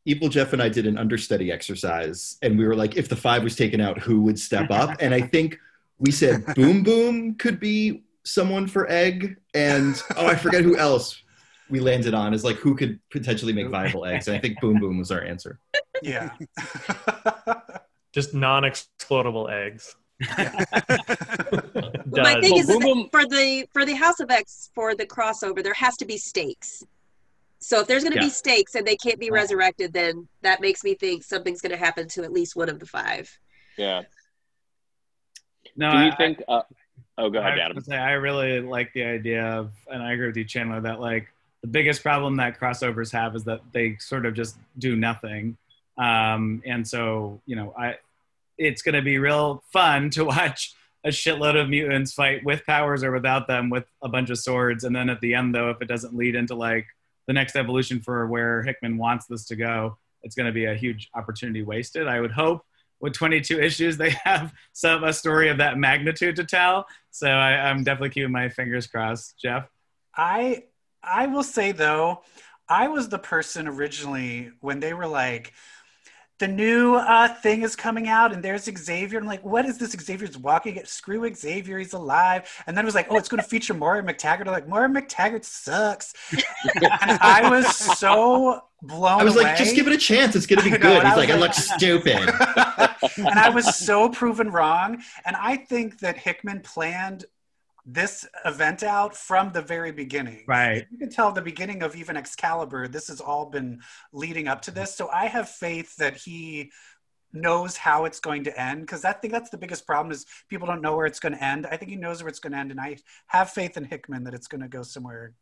Evil Jeff and I did an understudy exercise, and we were like, if the Five was taken out, who would step up? And I think we said Boom Boom could be someone for Egg, and I forget who else we landed on, is like who could potentially make viable eggs. And I think Boom Boom was our answer. Yeah. Just non-explodable eggs. My thing is that for the House of X, for the crossover, there has to be stakes. So if there's going to be stakes and they can't be resurrected, then that makes me think something's going to happen to at least one of the Five. Yeah. No, do you think... oh, go ahead, Adam. I really like the idea of, and I agree with you, Chandler, that like, the biggest problem that crossovers have is that they sort of just do nothing. And so, you know, it's going to be real fun to watch a shitload of mutants fight with powers or without them with a bunch of swords. And then at the end, though, if it doesn't lead into like the next evolution for where Hickman wants this to go, it's going to be a huge opportunity wasted. I would hope with 22 issues, they have a story of that magnitude to tell. So I'm definitely keeping my fingers crossed. Jeff? I will say, though, I was the person originally when they were like, the new thing is coming out and there's Xavier. I'm like, what is this? Xavier's walking. Screw Xavier, he's alive. And then it was like, oh, it's going to feature Moira McTaggart. I'm like, Moira McTaggart sucks. And I was so blown away. I was like, just give it a chance. It's going to be good. He's like, I look stupid. And I was so proven wrong. And I think that Hickman planned this event out from the very beginning. Right. You can tell the beginning of even Excalibur, this has all been leading up to this. So I have faith that he knows how it's going to end, because I think that's the biggest problem is people don't know where it's going to end. I think he knows where it's going to end, and I have faith in Hickman that it's going to go somewhere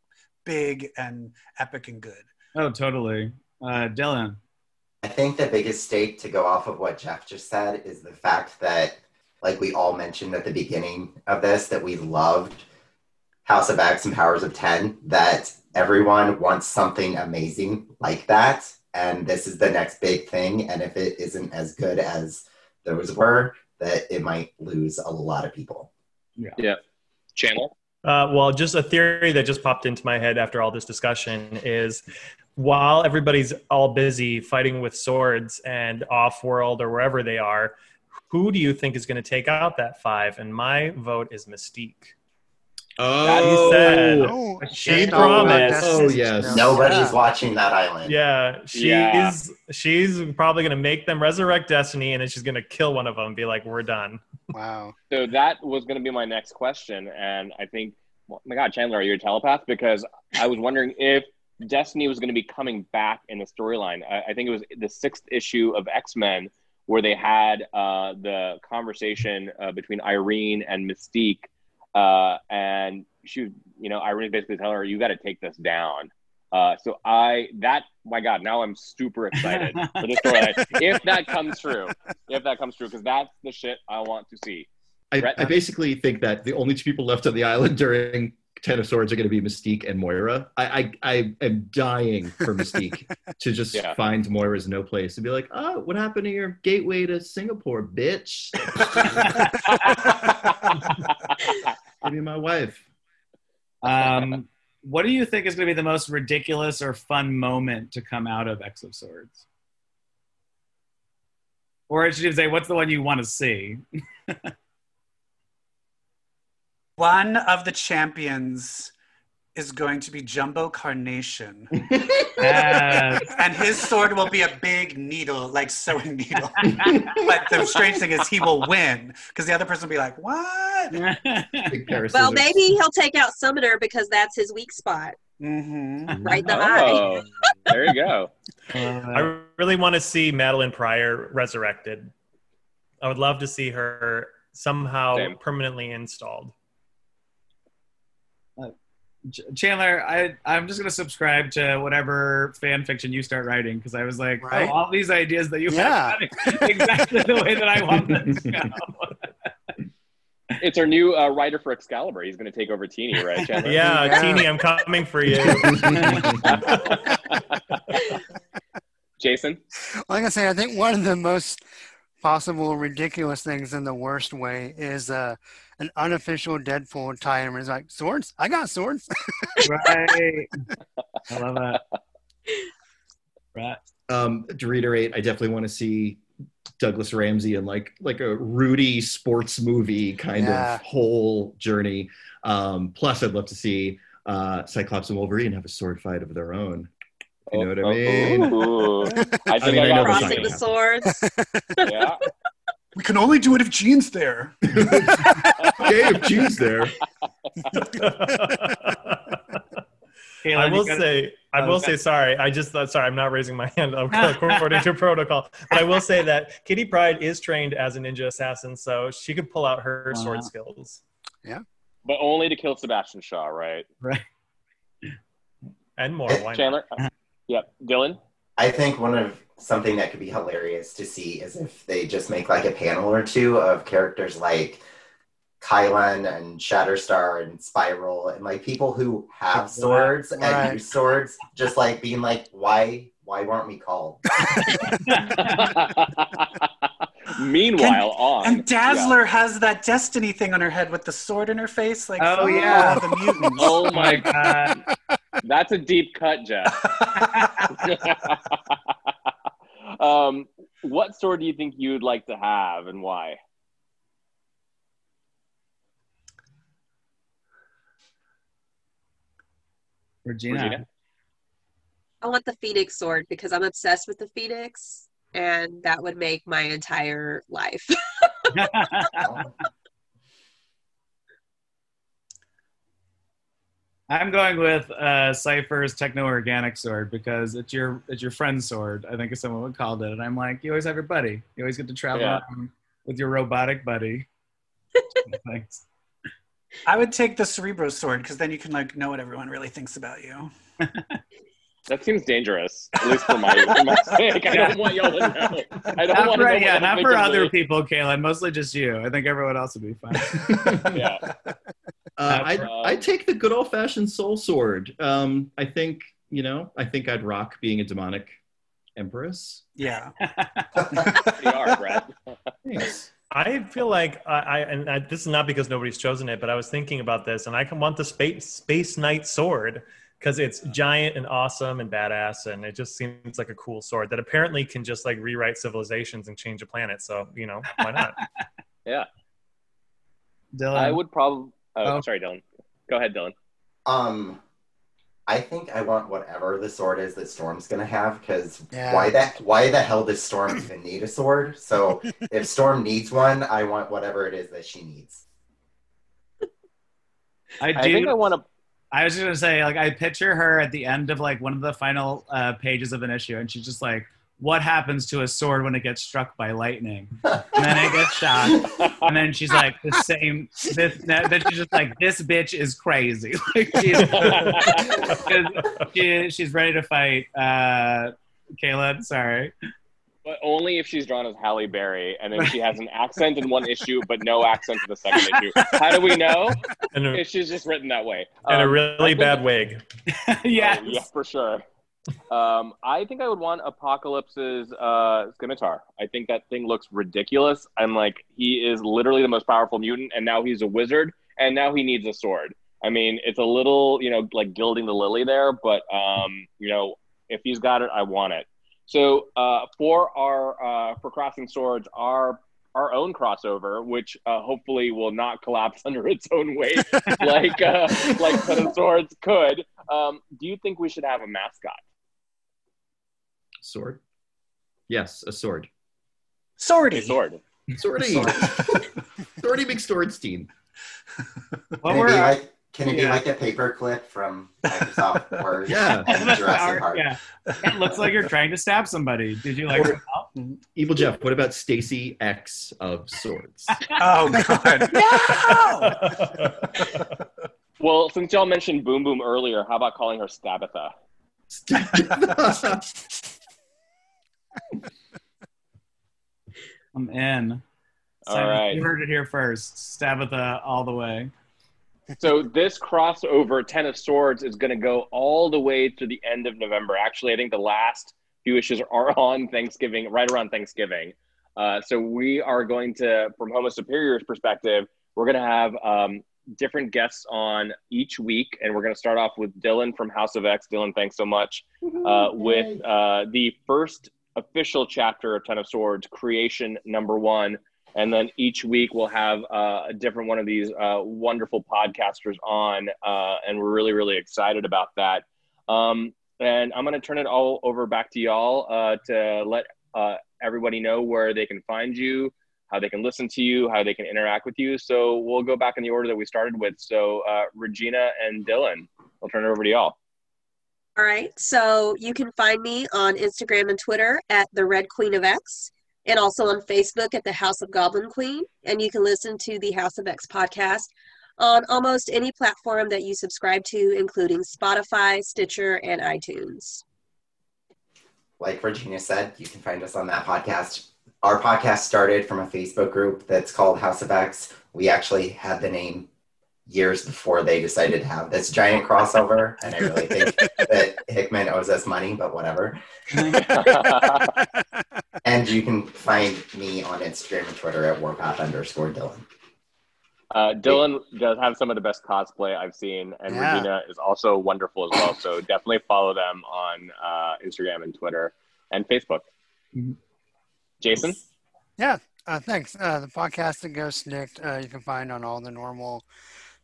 big and epic and good. Oh, totally. Dylan? I think the biggest stake, to go off of what Jeff just said, is the fact that, like we all mentioned at the beginning of this, that we loved House of X and Powers of 10, that everyone wants something amazing like that. And this is the next big thing. And if it isn't as good as those were, that it might lose a lot of people. Yeah. Chandler? Well, just a theory that just popped into my head after all this discussion is, while everybody's all busy fighting with swords and off-world or wherever they are, who do you think is going to take out that Five? And my vote is Mystique. Oh, she promised. Oh, yes. Nobody's watching that island. Yeah, she's probably going to make them resurrect Destiny, and then she's going to kill one of them and be like, we're done. Wow. So that was going to be my next question, and I think, oh my God, Chandler, are you a telepath? Because I was wondering if Destiny was going to be coming back in the storyline. I think it was the 6th issue of X-Men, where they had the conversation between Irene and Mystique, and she, you know, Irene basically telling her, "You got to take this down." My God, now I'm super excited for this story. If that comes true, because that's the shit I want to see. I basically think that the only two people left on the island during Ten of Swords are going to be Mystique and Moira. I am dying for Mystique to just find Moira's no place and be like, oh, what happened to your gateway to Singapore, bitch? Give me my wife. What do you think is going to be the most ridiculous or fun moment to come out of X of Swords? Or I should say, what's the one you want to see? One of the champions is going to be Jumbo Carnation. And his sword will be a big needle, like sewing needle. But the strange thing is he will win, because the other person will be like, what? Well, maybe he'll take out Summoner, because that's his weak spot. Mm-hmm. Right in the eye. There you go. I really want to see Madeline Pryor resurrected. I would love to see her somehow permanently installed. Chandler, I'm just going to subscribe to whatever fan fiction you start writing, because I was like, right? Oh, all these ideas that you have, exactly the way that I want them to go. It's our new writer for Excalibur. He's going to take over Teeny, right, Chandler? Yeah, Teeny, I'm coming for you. Jason? Like I say, I think one of the most possible ridiculous things in the worst way is an unofficial Deadpool tie-in where he's like, swords? I got swords. Right. I love that. Right. To reiterate, I definitely want to see Douglas Ramsey in like a Rudy sports movie kind of whole journey. Plus, I'd love to see Cyclops and Wolverine have a sword fight of their own. You know what I mean? I think I got crossing the swords. Yeah. We can only do it if Jean's there. Okay, if Jean's there. Hey, I will say, sorry. I just thought, sorry, I'm not raising my hand according to protocol. But I will say that Kitty Pryde is trained as a ninja assassin, so she could pull out her sword skills. Yeah. But only to kill Sebastian Shaw, right? Right. And more. Why Chandler? Not? Yep. Dylan? I think something that could be hilarious to see is if they just make like a panel or two of characters like Kylan and Shatterstar and Spiral and like people who have swords and use swords just like being like, why weren't we called? Meanwhile, and Dazzler has that Destiny thing on her head with the sword in her face. Like, the mutants. Oh my God. That's a deep cut, Jeff. What sword do you think you'd like to have and why? Regina? I want the Phoenix sword because I'm obsessed with the Phoenix and that would make my entire life. I'm going with Cypher's techno-organic sword because it's your friend's sword, I think is someone would call it. And I'm like, you always have your buddy. You always get to travel around with your robotic buddy. Thanks. I would take the Cerebro sword because then you can like know what everyone really thinks about you. That seems dangerous, at least for my sake. I don't want y'all to know. Not for other people, Kaylin. Mostly just you. I think everyone else would be fine. Yeah. I'd take the good old-fashioned soul sword. I think I'd rock being a demonic empress. Yeah. You are, Brett. Thanks. I feel like, this is not because nobody's chosen it, but I was thinking about this, and I want the Space Knight Sword, because it's giant and awesome and badass, and it just seems like a cool sword that apparently can just, like, rewrite civilizations and change a planet, so, you know, why not? Yeah. Dylan. I would probably... Oh, sorry, Dylan. Go ahead, Dylan. I think I want whatever the sword is that Storm's gonna have, because why the hell does Storm even need a sword? So if Storm needs one, I want whatever it is that she needs. I was just gonna say, like, I picture her at the end of like one of the final pages of an issue, and she's just like, what happens to a sword when it gets struck by lightning? And then it gets shot. And then she's like, then she's just like, this bitch is crazy. Like, she's ready to fight. Caleb, sorry. But only if she's drawn as Halle Berry, and then she has an accent in one issue, but no accent in the second issue. How do we know? If she's just written that way. And a really bad wig. Yeah. Yeah, for sure. I think I would want Apocalypse's scimitar. I think that thing looks ridiculous. I'm like, he is literally the most powerful mutant, and now he's a wizard, and now he needs a sword. I mean, it's a little, you know, like gilding the lily there, but, you know, if he's got it, I want it. So for our for Crossing Swords, our own crossover, which hopefully will not collapse under its own weight, like Ten of Swords could. Do you think we should have a mascot? Sword. Yes, a sword. Swordy. A sword. Swordy. Swordy big swords team. Well, can it be like a paperclip from Microsoft Word? Yeah. Jurassic Park. Yeah. It looks like you're trying to stab somebody. Did you like Evil Jeff, what about Stacey X of Swords? Oh, God. No! Well, since y'all mentioned Boom Boom earlier, how about calling her Stabatha? Stabatha! I'm in. So all right. You heard it here first. Stabatha all the way. So this crossover, Ten of Swords, is going to go all the way to the end of November. Actually, I think the last few issues are on Thanksgiving, right around Thanksgiving. So we are going to, from Homo Superior's perspective, we're going to have different guests on each week. And we're going to start off with Dylan from House of X. Dylan, thanks so much. With the first official chapter of Ten of Swords, Creation Number 1. And then each week we'll have a different one of these wonderful podcasters on, and we're really, really excited about that. And I'm going to turn it all over back to y'all to let everybody know where they can find you, how they can listen to you, how they can interact with you. So we'll go back in the order that we started with. So Regina and Dylan, I'll turn it over to y'all. All right. So you can find me on Instagram and Twitter at the Red Queen of X. And also on Facebook at the House of Goblin Queen. And you can listen to the House of X podcast on almost any platform that you subscribe to, including Spotify, Stitcher, and iTunes. Like Virginia said, you can find us on that podcast. Our podcast started from a Facebook group that's called House of X. We actually had the name years before they decided to have this giant crossover. And I really think that Hickman owes us money, but whatever. And you can find me on Instagram and Twitter at warpath_Dylan. Dylan does have some of the best cosplay I've seen, and yeah. Regina is also wonderful as well. So definitely follow them on Instagram and Twitter and Facebook. Mm-hmm. Jason? Yeah, thanks. The podcast at Ghost Nicked, you can find on all the normal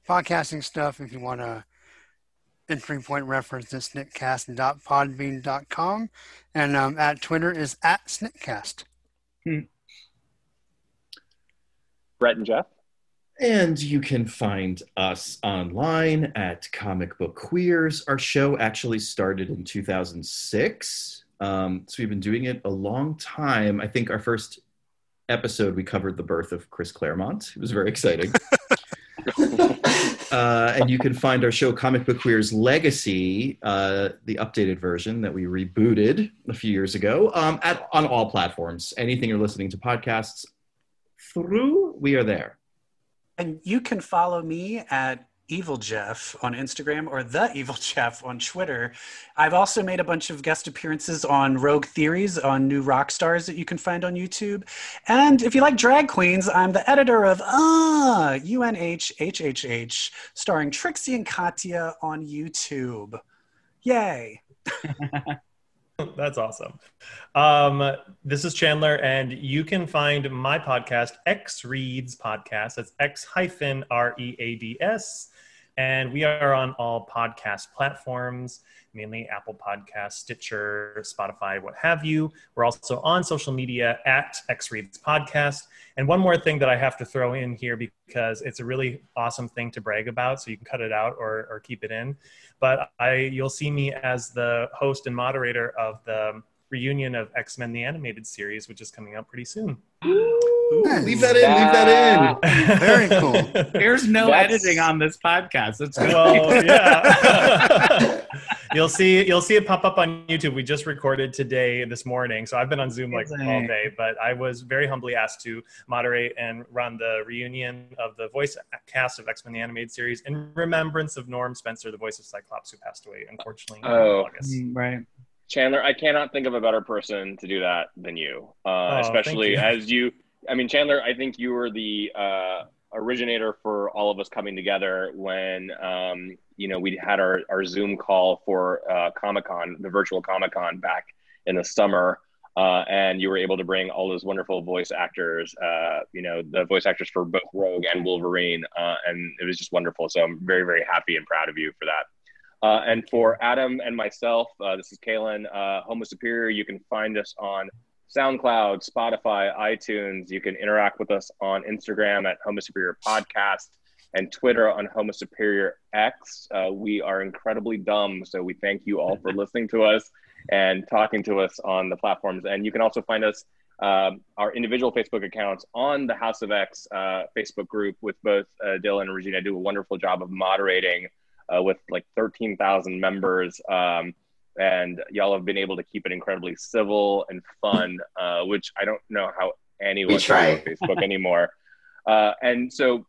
podcasting stuff. If you want to entry point reference, is snickcast.podbean.com, and at Twitter is at snickcast. Brett and Jeff, and you can find us online at Comic Book Queers. Our show actually started in 2006, so we've been doing it a long time. I think our first episode we covered the birth of Chris Claremont. It was very exciting. And you can find our show Comic Book Queers Legacy, the updated version that we rebooted a few years ago, on all platforms. Anything you're listening to podcasts through, we are there. And you can follow me at Evil Jeff on Instagram or The Evil Jeff on Twitter. I've also made a bunch of guest appearances on Rogue Theories on New Rock Stars that you can find on YouTube. And if you like drag queens, I'm the editor of UNHHHH, starring Trixie and Katya on YouTube. Yay. That's awesome. This is Chandler, and you can find my podcast, X Reads Podcast. That's X-READS. And we are on all podcast platforms, mainly Apple Podcasts, Stitcher, Spotify, what have you. We're also on social media at XReadsPodcast. And one more thing that I have to throw in here, because it's a really awesome thing to brag about, so you can cut it out or keep it in. But you'll see me as the host and moderator of the reunion of X-Men the Animated Series, which is coming out pretty soon. Ooh, nice. Leave that in. Very cool. There's no editing on this podcast. It's good. Well, yeah. You'll see it pop up on YouTube. We just recorded today, this morning. So I've been on Zoom like all day, but I was very humbly asked to moderate and run the reunion of the voice cast of X-Men the Animated Series in remembrance of Norm Spencer, the voice of Cyclops, who passed away, unfortunately, in August. Right. Chandler, I cannot think of a better person to do that than you, especially as you, I mean, Chandler, I think you were the originator for all of us coming together when, you know, we had our Zoom call for Comic-Con, the virtual Comic-Con back in the summer, and you were able to bring all those wonderful voice actors, you know, the voice actors for both Rogue and Wolverine, and it was just wonderful. So I'm very, very happy and proud of you for that. And for Adam and myself, this is Kalen, Homo Superior. You can find us on SoundCloud, Spotify, iTunes. You can interact with us on Instagram at Homo Superior Podcast and Twitter on Homo Superior X. We are incredibly dumb, so we thank you all for listening to us and talking to us on the platforms. And you can also find us, our individual Facebook accounts on the House of X Facebook group with both Dylan and Regina do a wonderful job of moderating. With like 13,000 members, and y'all have been able to keep it incredibly civil and fun, which I don't know how anyone can do on Facebook anymore. And so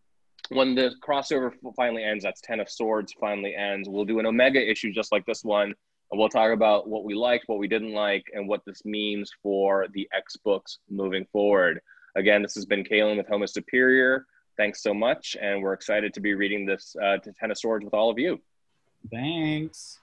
when the crossover finally ends, that's Ten of Swords finally ends, we'll do an Omega issue just like this one, and we'll talk about what we liked, what we didn't like, and what this means for the X books moving forward. Again, this has been Kalen with Homo Superior. Thanks so much, and we're excited to be reading this to Ten of Swords with all of you. Thanks.